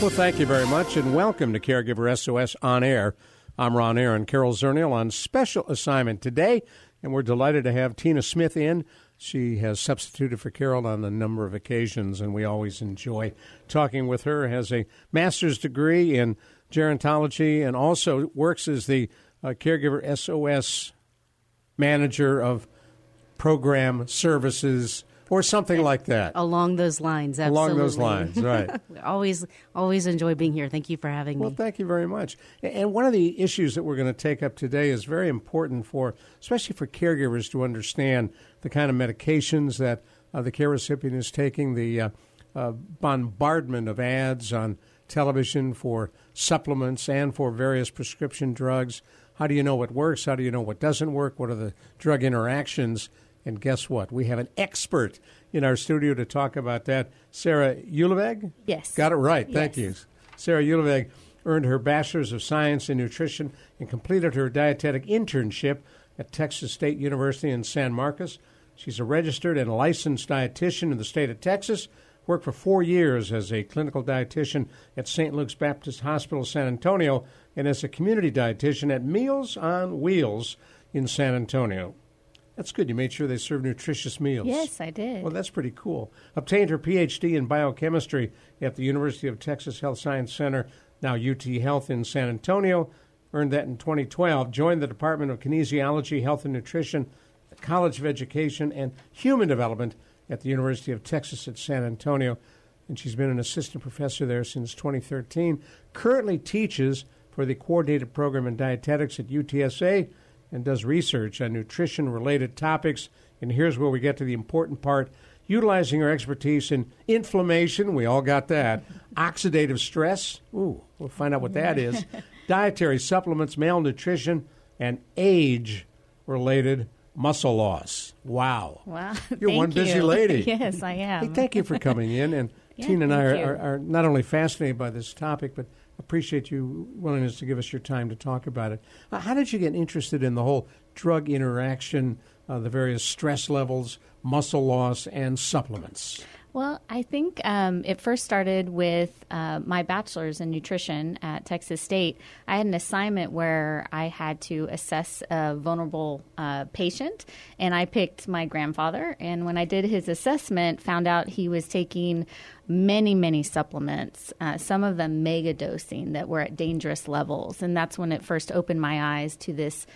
Well, thank you very much, and welcome to Caregiver SOS On Air. I'm Ron Aaron, Carol Zernial on special assignment today, and we're delighted to have Tina Smith in. She has substituted for Carol on a number of occasions, and we always enjoy talking with her. Has a master's degree in gerontology and also works as the Caregiver SOS manager of program services or something like that. Along those lines, absolutely. Along those lines, right. Always enjoy being here. Thank you for having me. Well, thank you very much. And one of the issues that we're going to take up today is very important for, especially for caregivers to understand the kind of medications that the care recipient is taking, the bombardment of ads on television for supplements and for various prescription drugs. How do you know what works? How do you know what doesn't work? What are the drug interactions? And guess what? We have an expert in our studio to talk about that. Sarah Ullevig? Yes. Got it right. Yes. Thank you. Sarah Ullevig earned her Bachelor's of Science in Nutrition and completed her dietetic internship at Texas State University in San Marcos. She's a registered and licensed dietitian in the state of Texas, worked for 4 years as a clinical dietitian at St. Luke's Baptist Hospital, San Antonio, and as a community dietitian at Meals on Wheels in San Antonio. That's good. You made sure they serve nutritious meals. Yes, I did. Well, that's pretty cool. Obtained her Ph.D. in biochemistry at the University of Texas Health Science Center, now UT Health in San Antonio. Earned that in 2012. Joined the Department of Kinesiology, Health and Nutrition, the College of Education, and Human Development at the University of Texas at San Antonio. And she's been an assistant professor there since 2013. Currently teaches for the Coordinated Program in Dietetics at UTSA, and does research on nutrition-related topics. And here's where we get to the important part, utilizing her expertise in inflammation, we all got that, oxidative stress, ooh, we'll find out what that is, dietary supplements, malnutrition, and age-related muscle loss. Wow. Wow. You're one busy lady. Yes, I am. Hey, thank you for coming in. And yeah, Tina and I are not only fascinated by this topic, but appreciate you willingness to give us your time to talk about it. How did you get interested in the whole drug interaction, the various stress levels, muscle loss, and supplements? Well, I think it first started with my bachelor's in nutrition at Texas State. I had an assignment where I had to assess a vulnerable patient, and I picked my grandfather. And when I did his assessment, found out he was taking many supplements, some of them mega dosing that were at dangerous levels. And that's when it first opened my eyes to this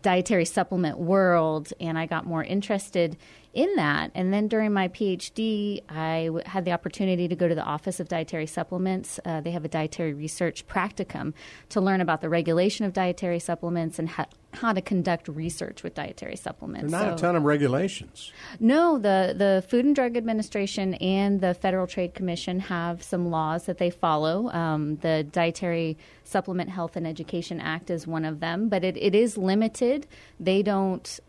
dietary supplement world, and I got more interested in that. And then during my PhD, I had the opportunity to go to the Office of Dietary Supplements. They have a dietary research practicum to learn about the regulation of dietary supplements and how to conduct research with dietary supplements. There's not a ton of regulations. No, the Food and Drug Administration and the Federal Trade Commission have some laws that they follow. The Dietary Supplement Health and Education Act is one of them, but it is limited. They don't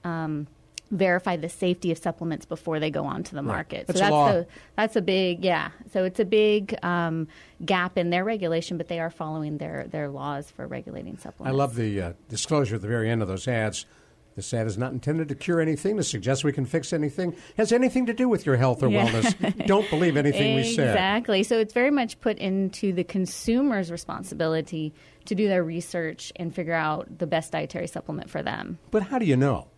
verify the safety of supplements before they go onto the market. Right. So that's a big, yeah. So it's a big gap in their regulation, but they are following their laws for regulating supplements. I love the disclosure at the very end of those ads. This ad is not intended to cure anything, to suggest we can fix anything, has anything to do with your health or wellness. Don't believe anything we said. Exactly. So it's very much put into the consumer's responsibility to do their research and figure out the best dietary supplement for them. But how do you know?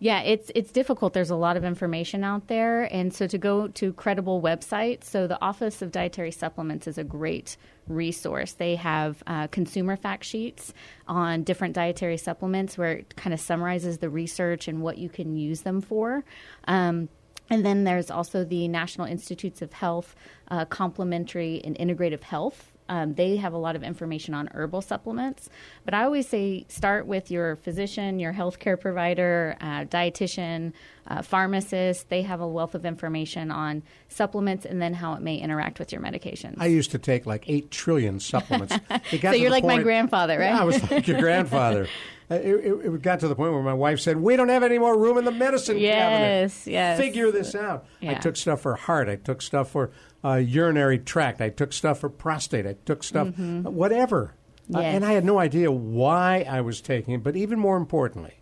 Yeah, it's difficult. There's a lot of information out there. And so to go to credible websites, so the Office of Dietary Supplements is a great resource. They have consumer fact sheets on different dietary supplements where it kind of summarizes the research and what you can use them for. And then there's also the National Institutes of Health, complementary and integrative health They have a lot of information on herbal supplements. But I always say start with your physician, your healthcare provider, dietitian, pharmacist. They have a wealth of information on supplements and then how it may interact with your medications. I used to take like 8 trillion supplements. So you're like my grandfather, right? Yeah, I was like your grandfather. It got to the point where my wife said, we don't have any more room in the medicine cabinet. Yes. Figure this out. Yeah. I took stuff for heart. I took stuff for urinary tract. I took stuff for prostate. I took stuff, whatever. Yes. And I had no idea why I was taking it. But even more importantly,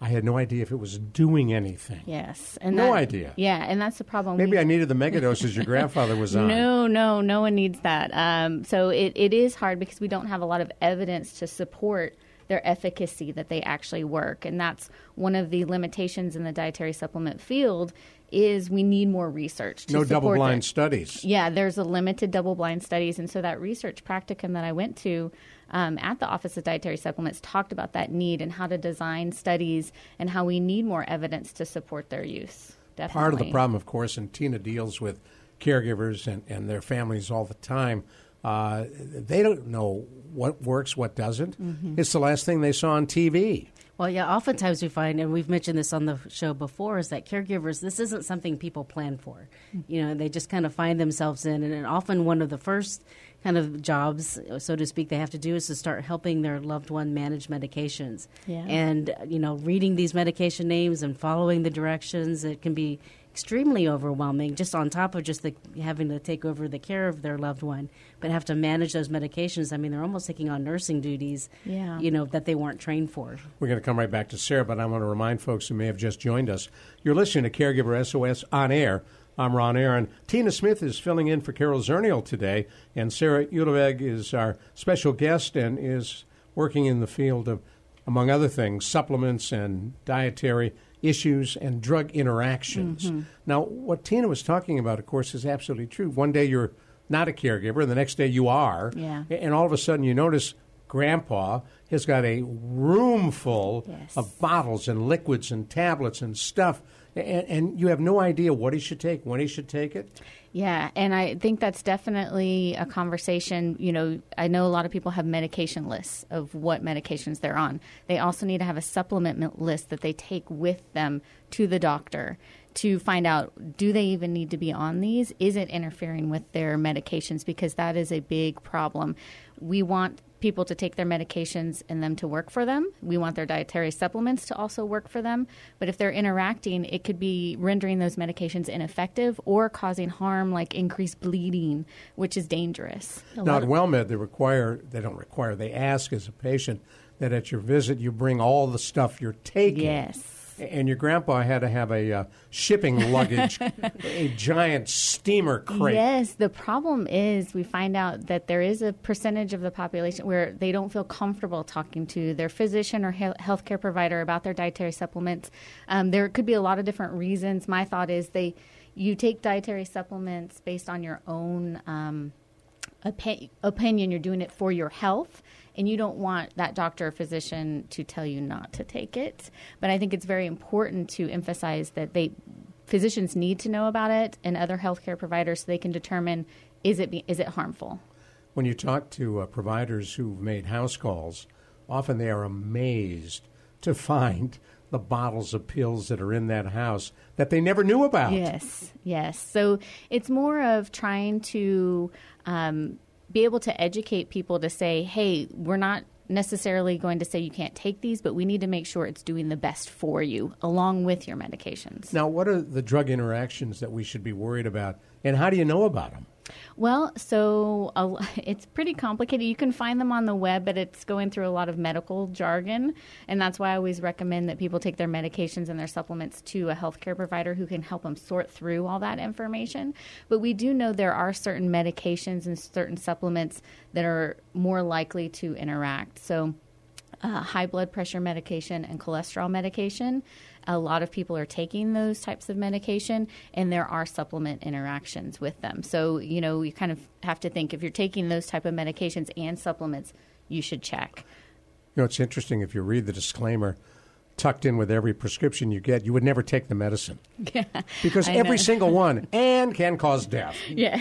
I had no idea if it was doing anything. Yes. And no idea. Yeah, and that's the problem. Maybe I needed the megadose as your grandfather was on. No one needs that. So it is hard because we don't have a lot of evidence to support their efficacy, that they actually work. And that's one of the limitations in the dietary supplement field is we need more research. No double-blind studies. Yeah, there's a limited double-blind studies. And so that research practicum that I went to at the Office of Dietary Supplements talked about that need and how to design studies and how we need more evidence to support their use. Definitely. Part of the problem, of course, and Tina deals with caregivers and their families all the time, they don't know what works, what doesn't. Mm-hmm. It's the last thing they saw on TV. Well, yeah, oftentimes we find, and we've mentioned this on the show before, is that caregivers, this isn't something people plan for. You know, they just kind of find themselves in, and often one of the first kind of jobs, so to speak, they have to do is to start helping their loved one manage medications. Yeah. And, you know, reading these medication names and following the directions, it can be extremely overwhelming, just on top of just having to take over the care of their loved one, but have to manage those medications. I mean, they're almost taking on nursing duties, you know, that they weren't trained for. We're going to come right back to Sarah, but I want to remind folks who may have just joined us, you're listening to Caregiver SOS On Air. I'm Ron Aaron. Tina Smith is filling in for Carol Zernial today, and Sarah Ullevig is our special guest and is working in the field of, among other things, supplements and dietary issues and drug interactions. Mm-hmm. Now, what Tina was talking about, of course, is absolutely true. One day you're not a caregiver, and the next day you are, and all of a sudden you notice Grandpa has got a room full of bottles and liquids and tablets and stuff, and you have no idea what he should take, when he should take it. Yeah, and I think that's definitely a conversation. You know, I know a lot of people have medication lists of what medications they're on. They also need to have a supplement list that they take with them to the doctor to find out, do they even need to be on these? Is it interfering with their medications? Because that is a big problem. We want people to take their medications and them to work for them. We want their dietary supplements to also work for them. But if they're interacting, it could be rendering those medications ineffective or causing harm, like increased bleeding, which is dangerous. Now at WellMed, they ask as a patient that at your visit you bring all the stuff you're taking. Yes. And your grandpa had to have a shipping luggage, a giant steamer crate. Yes, the problem is we find out that there is a percentage of the population where they don't feel comfortable talking to their physician or healthcare provider about their dietary supplements. There could be a lot of different reasons. My thought is you take dietary supplements based on your own opinion. You're doing it for your health. And you don't want that doctor or physician to tell you not to take it. But I think it's very important to emphasize that physicians need to know about it and other healthcare providers so they can determine, is it harmful? When you talk to providers who've made house calls, often they are amazed to find the bottles of pills that are in that house that they never knew about. Yes. So it's more of trying to be able to educate people to say, hey, we're not necessarily going to say you can't take these, but we need to make sure it's doing the best for you along with your medications. Now, what are the drug interactions that we should be worried about, and how do you know about them? Well, so it's pretty complicated. You can find them on the web, but it's going through a lot of medical jargon, and that's why I always recommend that people take their medications and their supplements to a healthcare provider who can help them sort through all that information. But we do know there are certain medications and certain supplements that are more likely to interact. So high blood pressure medication and cholesterol medication. A lot of people are taking those types of medication, and there are supplement interactions with them. So, you know, you kind of have to think if you're taking those type of medications and supplements, you should check. You know, it's interesting if you read the disclaimer tucked in with every prescription you get, you would never take the medicine. Yeah, because every single one and can cause death. Yeah,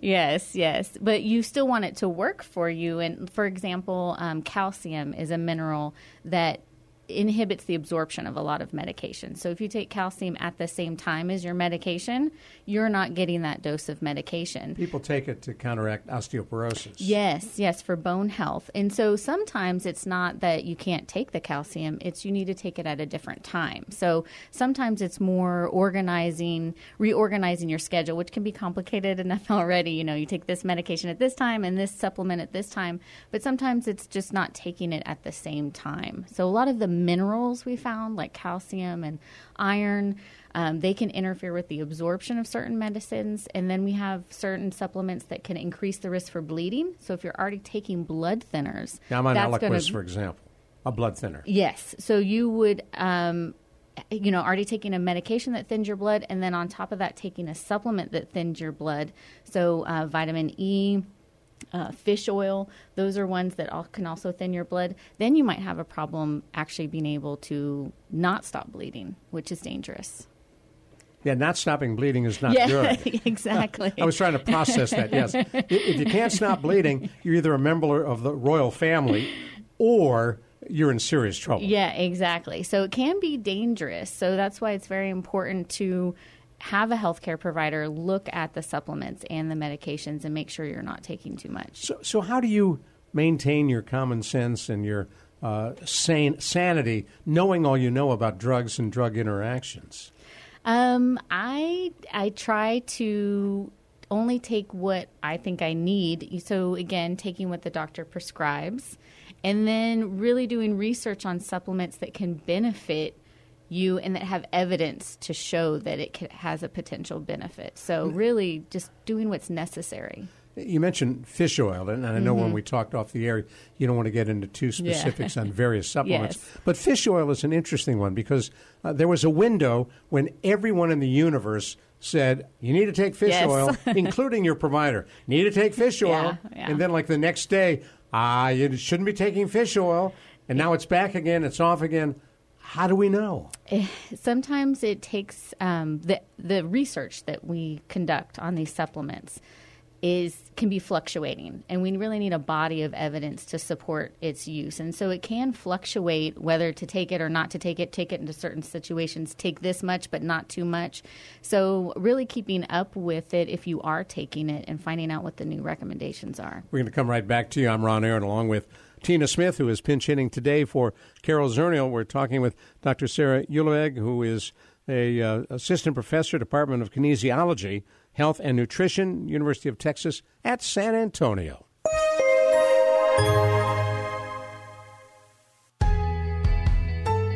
yes. But you still want it to work for you. And, for example, calcium is a mineral that inhibits the absorption of a lot of medications. So if you take calcium at the same time as your medication, you're not getting that dose of medication. People take it to counteract osteoporosis. Yes, for bone health. And so sometimes it's not that you can't take the calcium, it's you need to take it at a different time. So sometimes it's more reorganizing your schedule, which can be complicated enough already. You know, you take this medication at this time and this supplement at this time, but sometimes it's just not taking it at the same time. So a lot of the minerals we found, like calcium and iron, they can interfere with the absorption of certain medicines. And then we have certain supplements that can increase the risk for bleeding. So if you're already taking blood thinners, now I'm on Eliquis, for example, a blood thinner. Yes. So you would, already taking a medication that thins your blood, and then on top of that, taking a supplement that thins your blood. So vitamin E, fish oil, those are ones that can also thin your blood. Then you might have a problem actually being able to not stop bleeding, which is dangerous. Yeah, not stopping bleeding is not good. Exactly. I was trying to process that, yes. If you can't stop bleeding, you're either a member of the royal family or you're in serious trouble. Yeah, exactly. So it can be dangerous. So that's why it's very important to have a healthcare provider look at the supplements and the medications and make sure you're not taking too much. So how do you maintain your common sense and your sanity, knowing all you know about drugs and drug interactions? I try to only take what I think I need. So again, taking what the doctor prescribes, and then really doing research on supplements that can benefit you and that have evidence to show that it has a potential benefit. So really just doing what's necessary. You mentioned fish oil, and I know when we talked off the air, you don't want to get into too specifics on various supplements. Yes. But fish oil is an interesting one because there was a window when everyone in the universe said, you need to take fish oil, including your provider. You need to take fish oil. Yeah. And then like the next day, you shouldn't be taking fish oil. And now it's back again. It's off again. How do we know? Sometimes it takes the research that we conduct on these supplements can be fluctuating, and we really need a body of evidence to support its use. And so it can fluctuate whether to take it or not to take it into certain situations, take this much but not too much. So really keeping up with it if you are taking it and finding out what the new recommendations are. We're going to come right back to you. I'm Ron Aaron along with Tina Smith, who is pinch-hitting today for Carol Zernial. We're talking with Dr. Sarah Ullevig, who is an assistant professor, Department of Kinesiology, Health and Nutrition, University of Texas at San Antonio.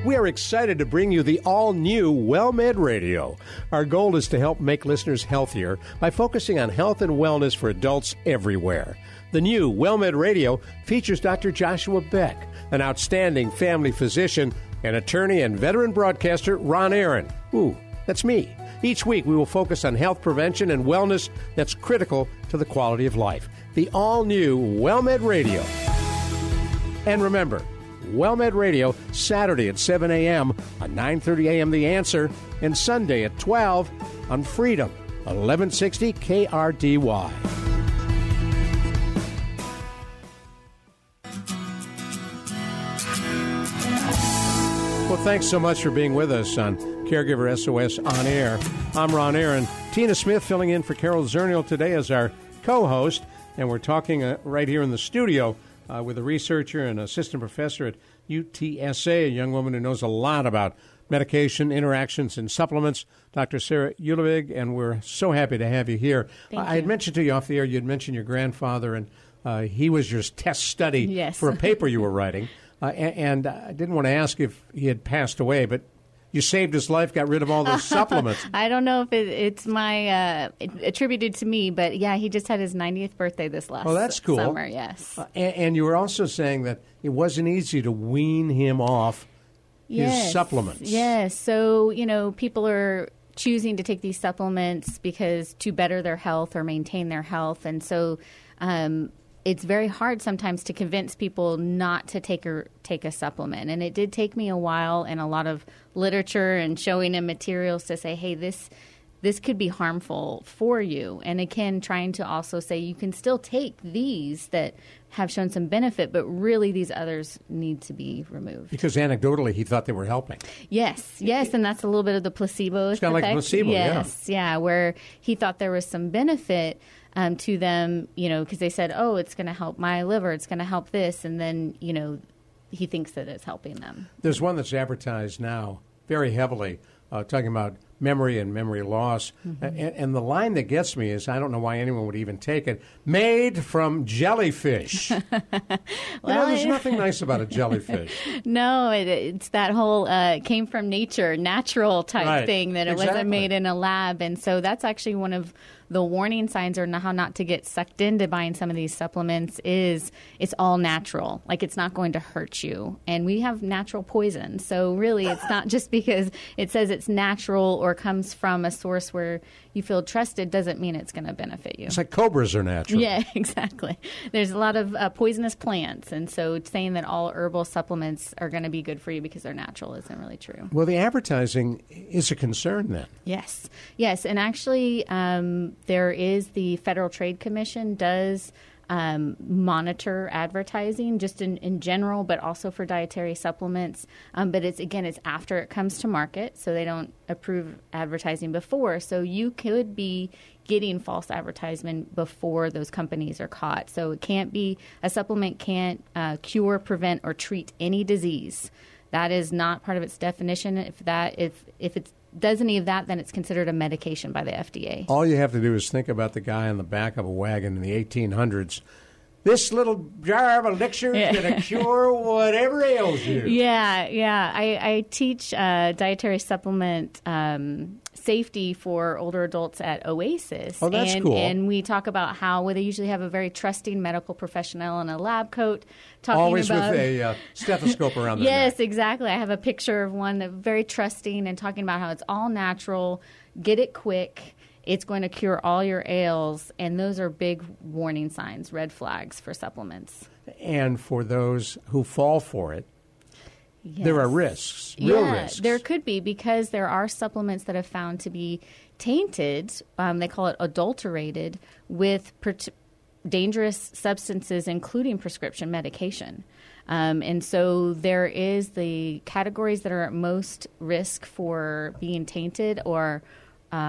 We are excited to bring you the all-new WellMed Radio. Our goal is to help make listeners healthier by focusing on health and wellness for adults everywhere. The new WellMed Radio features Dr. Joshua Beck, an outstanding family physician, and attorney and veteran broadcaster Ron Aaron. Ooh, that's me. Each week we will focus on health prevention and wellness that's critical to the quality of life. The all-new WellMed Radio. And remember, WellMed Radio, Saturday at 7 a.m. on 9:30 a.m. The Answer, and Sunday at 12 on Freedom, 1160 KRDY. Well, thanks so much for being with us on Caregiver SOS On Air. I'm Ron Aaron. Tina Smith filling in for Carol Zernial today as our co-host, and we're talking right here in the studio with a researcher and assistant professor at UTSA, a young woman who knows a lot about medication interactions and supplements, Dr. Sarah Ullevig, and we're so happy to have you here. Thank you. I had mentioned to you off the air, you had mentioned your grandfather, and he was your test study for a paper you were writing, and I didn't want to ask if he had passed away, but you saved his life, got rid of all those supplements. I don't know if it's my attributed to me, but yeah, he just had his 90th birthday this last summer. Yes. And you were also saying that it wasn't easy to wean him off his supplements. Yes. So, people are choosing to take these supplements because to better their health or maintain their health. And so it's very hard sometimes to convince people not to take a supplement. And it did take me a while and a lot of literature and showing them materials to say, hey, this could be harmful for you. And again, trying to also say you can still take these that have shown some benefit, but really these others need to be removed. Because anecdotally, he thought they were helping. Yes, and that's a little bit of the placebo effect. It's kind of like a placebo, Yes, where he thought there was some benefit to them, because they said, oh, it's going to help my liver, it's going to help this, and then, he thinks that it's helping them. There's one that's advertised now very heavily, talking about memory and memory loss. Mm-hmm. And the line that gets me is, I don't know why anyone would even take it, made from jellyfish. There's nothing nice about a jellyfish. No, it's that whole came from nature, natural type thing, that it wasn't made in a lab. And so that's actually one of the warning signs, or how not to get sucked into buying some of these supplements, is it's all natural. Like, it's not going to hurt you. And we have natural poison. So really, it's not just because it says it's natural or comes from a source where you feel trusted doesn't mean it's going to benefit you. It's like cobras are natural. Yeah, exactly. There's a lot of poisonous plants. And so saying that all herbal supplements are going to be good for you because they're natural isn't really true. Well, the advertising is a concern then. Yes. And actually, there is the Federal Trade Commission does monitor advertising just in general, but also for dietary supplements. But it's after it comes to market, so they don't approve advertising before. So you could be getting false advertisement before those companies are caught. So it can't be, a supplement can't cure, prevent, or treat any disease. That is not part of its definition. If it does any of that, then it's considered a medication by the FDA. All you have to do is think about the guy on the back of a wagon in the 1800s. This little jar of elixir is going to cure whatever ails you. Yeah. I teach dietary supplement safety for older adults at Oasis. Oh, that's cool. And we talk about how they usually have a very trusting medical professional in a lab coat. Always about, with a stethoscope around their neck. Yes, exactly. I have a picture of one that's very trusting and talking about how it's all natural, get it quick. It's going to cure all your ails, and those are big warning signs, red flags for supplements. And for those who fall for it, there are risks, real risks. There could be, because there are supplements that have found to be tainted, they call it adulterated, with dangerous substances, including prescription medication. And so there is the categories that are at most risk for being tainted or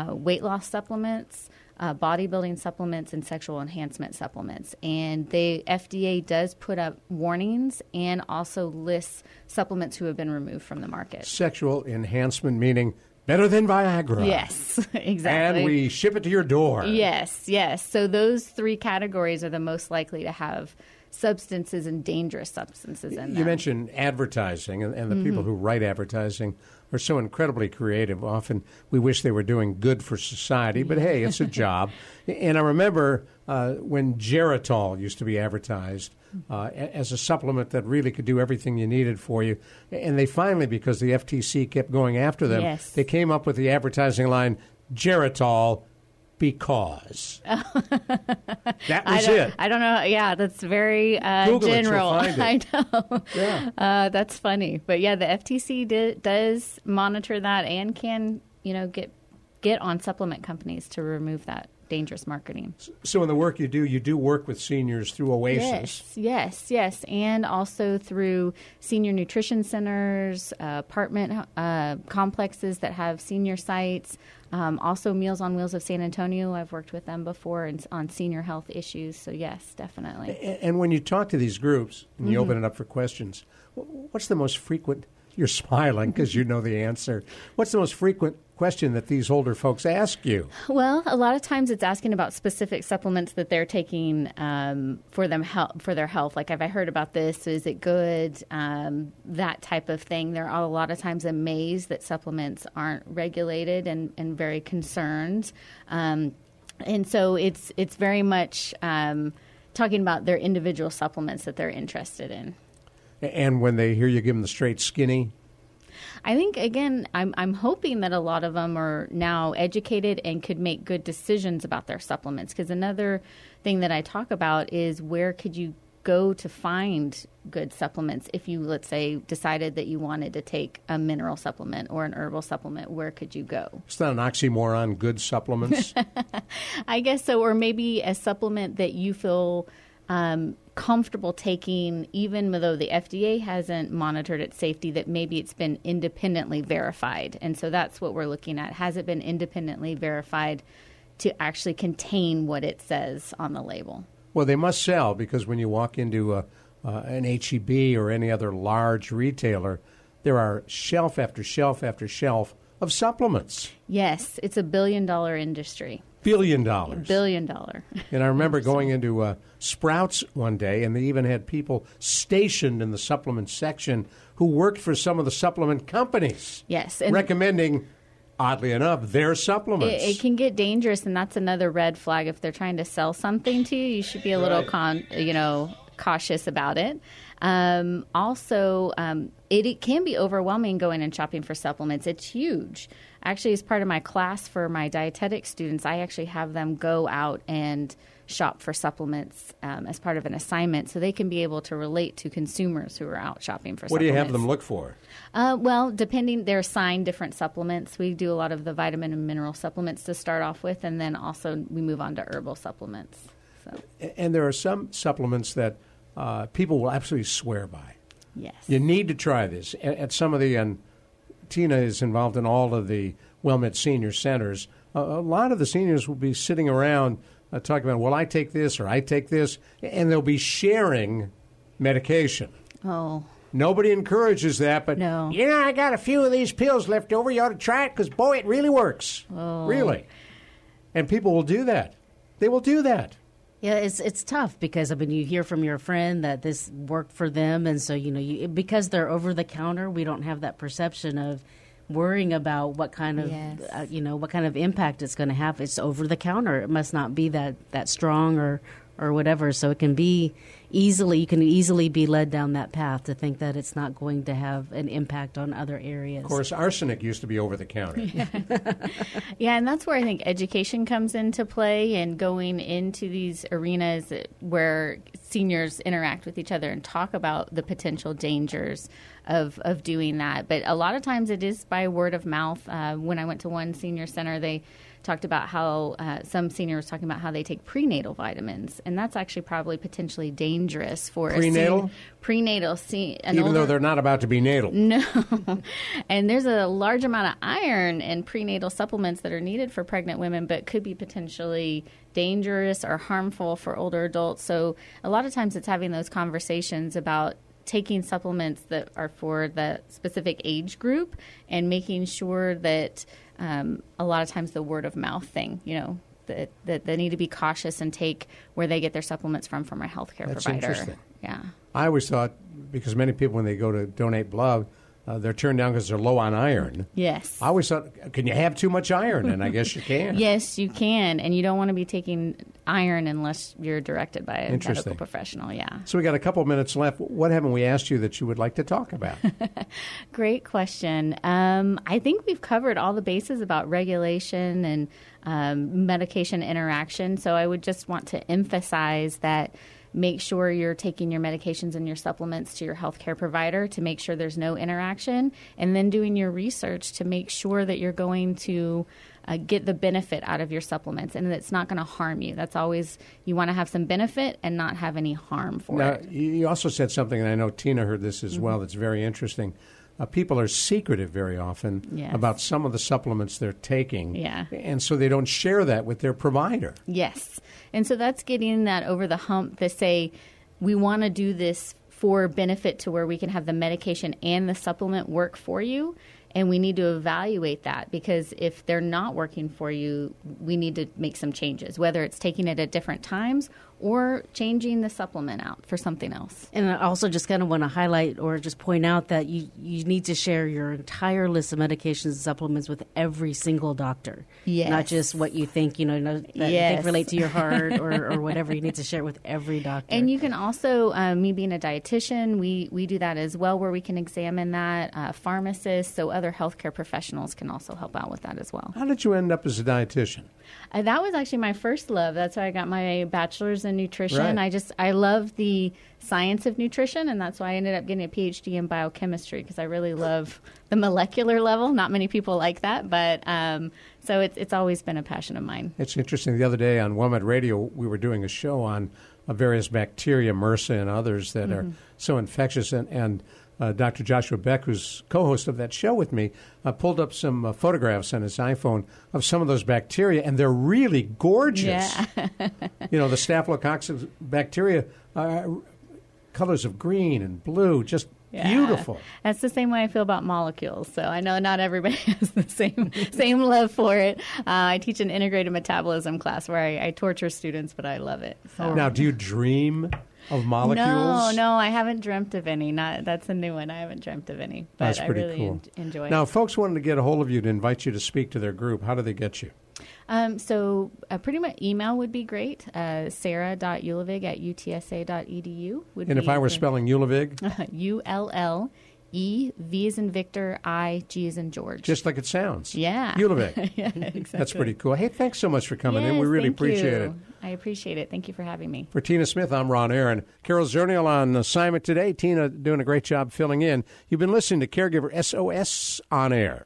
weight loss supplements, bodybuilding supplements, and sexual enhancement supplements. And the FDA does put up warnings and also lists supplements who have been removed from the market. Sexual enhancement meaning better than Viagra. Yes, exactly. And we ship it to your door. Yes. So those three categories are the most likely to have substances and dangerous substances in them. You mentioned advertising, and the people who write advertising are so incredibly creative. Often we wish they were doing good for society, but hey, it's a job. And I remember when Geritol used to be advertised as a supplement that really could do everything you needed for you. And they finally, because the FTC kept going after them, they came up with the advertising line, Geritol, because. That was it. I don't know. Yeah, that's very general. I know. Yeah. That's funny. But yeah, the FTC does monitor that and can, get on supplement companies to remove that dangerous marketing. So in the work you do work with seniors through Oasis. Yes. And also through senior nutrition centers, apartment complexes that have senior sites. Also Meals on Wheels of San Antonio. I've worked with them before on senior health issues. So yes, definitely. And when you talk to these groups and you open it up for questions, what's the most frequent? You're smiling because you know the answer. What's the most frequent question that these older folks ask you? Well, a lot of times it's asking about specific supplements that they're taking for their health. Like, have I heard about this? Is it good? That type of thing. They're a lot of times amazed that supplements aren't regulated and very concerned. And so it's very much talking about their individual supplements that they're interested in. And when they hear you give them the straight skinny, I think, again, I'm hoping that a lot of them are now educated and could make good decisions about their supplements, because another thing that I talk about is where could you go to find good supplements if you, let's say, decided that you wanted to take a mineral supplement or an herbal supplement. Where could you go? It's not an oxymoron, good supplements. I guess so, or maybe a supplement that you feel comfortable taking, even though the FDA hasn't monitored its safety, that maybe it's been independently verified. And so that's what we're looking at. Has it been independently verified to actually contain what it says on the label? Well, they must sell, because when you walk into an HEB or any other large retailer, there are shelf after shelf after shelf of supplements. Yes, it's a $1 billion industry. $1 billion. $1 billion. And I remember going into Sprouts one day, and they even had people stationed in the supplement section who worked for some of the supplement companies. Yes, and recommending, oddly enough, their supplements. It can get dangerous, and that's another red flag. If they're trying to sell something to you, you should be a little cautious about it. It can be overwhelming going and shopping for supplements. It's huge. Actually, as part of my class for my dietetic students, I actually have them go out and shop for supplements as part of an assignment, so they can be able to relate to consumers who are out shopping for supplements. What do you have them look for? Well, depending, they're assigned different supplements. We do a lot of the vitamin and mineral supplements to start off with, and then also we move on to herbal supplements. So. And there are some supplements that people will absolutely swear by. Yes. You need to try this. At some of the, and Tina is involved in all of the WellMed Senior Centers, a lot of the seniors will be sitting around talking about, well, I take this or I take this, and they'll be sharing medication. Oh. Nobody encourages that, but, no. Yeah, I got a few of these pills left over. You ought to try it because, boy, it really works. Oh. Really. And people will do that. They will do that. Yeah, it's tough because, I mean, you hear from your friend that this worked for them, and so, because they're over-the-counter, we don't have that perception of worrying about what kind of, yes. What kind of impact it's going to have. It's over the counter. It must not be that strong or whatever. So it can be you can easily be led down that path to think that it's not going to have an impact on other areas. Of course, arsenic used to be over the counter. Yeah. Yeah, and that's where I think education comes into play, and going into these arenas where seniors interact with each other and talk about the potential dangers of doing that. But a lot of times it is by word of mouth. When I went to one senior center, they talked about how some senior was talking about how they take prenatal vitamins, and that's actually probably potentially dangerous for even though they're not about to be natal. No. And there's a large amount of iron in prenatal supplements that are needed for pregnant women, but could be potentially dangerous or harmful for older adults. So a lot of times it's having those conversations about taking supplements that are for the specific age group, and making sure that a lot of times the word of mouth thing, that they need to be cautious and take where they get their supplements from a healthcare provider. That's interesting. Yeah. I always thought, because many people when they go to donate blood, they're turned down because they're low on iron. Yes. I always thought, can you have too much iron? And I guess you can. Yes, you can. And you don't want to be taking iron unless you're directed by a medical professional. Yeah. So we got a couple minutes left. What haven't we asked you that you would like to talk about? Great question. I think we've covered all the bases about regulation and medication interaction. So I would just want to emphasize that make sure you're taking your medications and your supplements to your healthcare provider to make sure there's no interaction, and then doing your research to make sure that you're going to get the benefit out of your supplements and that it's not going to harm you. That's always, you want to have some benefit and not have any harm for now, it. You also said something, and I know Tina heard this as well, that's very interesting. People are secretive very often, yes, about some of the supplements they're taking, yeah, and so they don't share that with their provider. Yes, and so that's getting that over the hump to say, we want to do this for benefit to where we can have the medication and the supplement work for you, and we need to evaluate that, because if they're not working for you, we need to make some changes, whether it's taking it at different times or changing the supplement out for something else. And I also just kind of want to highlight or just point out that you need to share your entire list of medications and supplements with every single doctor. Yes. Not just what you think, that yes. you think relate to your heart or whatever. You need to share it with every doctor. And you can also, me being a dietitian, we do that as well, where we can examine that. Pharmacists, so other healthcare professionals can also help out with that as well. How did you end up as a dietitian? That was actually my first love. That's why I got my bachelor's in nutrition. Right. I love the science of nutrition, and that's why I ended up getting a PhD in biochemistry, because I really love the molecular level. Not many people like that, but so it's always been a passion of mine. It's interesting. The other day on WellMed Radio, we were doing a show on various bacteria, MRSA and others that mm-hmm. are so infectious, and Dr. Joshua Beck, who's co-host of that show with me, pulled up some photographs on his iPhone of some of those bacteria, and they're really gorgeous. Yeah. The staphylococcal bacteria are colors of green and blue, just yeah. beautiful. That's the same way I feel about molecules. So I know not everybody has the same love for it. I teach an integrated metabolism class where I torture students, but I love it. So. Now, do you dream of molecules? No, I haven't dreamt of any. That's a new one. I haven't dreamt of any, but that's pretty I really cool. enjoy. Now, if folks wanted to get a hold of you to invite you to speak to their group, how do they get you? Pretty much email would be great. sarah.ullevig@utsa.edu would be. And if I were spelling Ullevig? U-L-L. E, V as in Victor, I, G as in George. Just like it sounds. Yeah. Ullevig. Yeah, exactly. That's pretty cool. Hey, thanks so much for coming in. We really appreciate it. I appreciate it. Thank you for having me. For Tina Smith, I'm Ron Aaron. Carol Zernial on assignment today. Tina doing a great job filling in. You've been listening to Caregiver SOS on Air.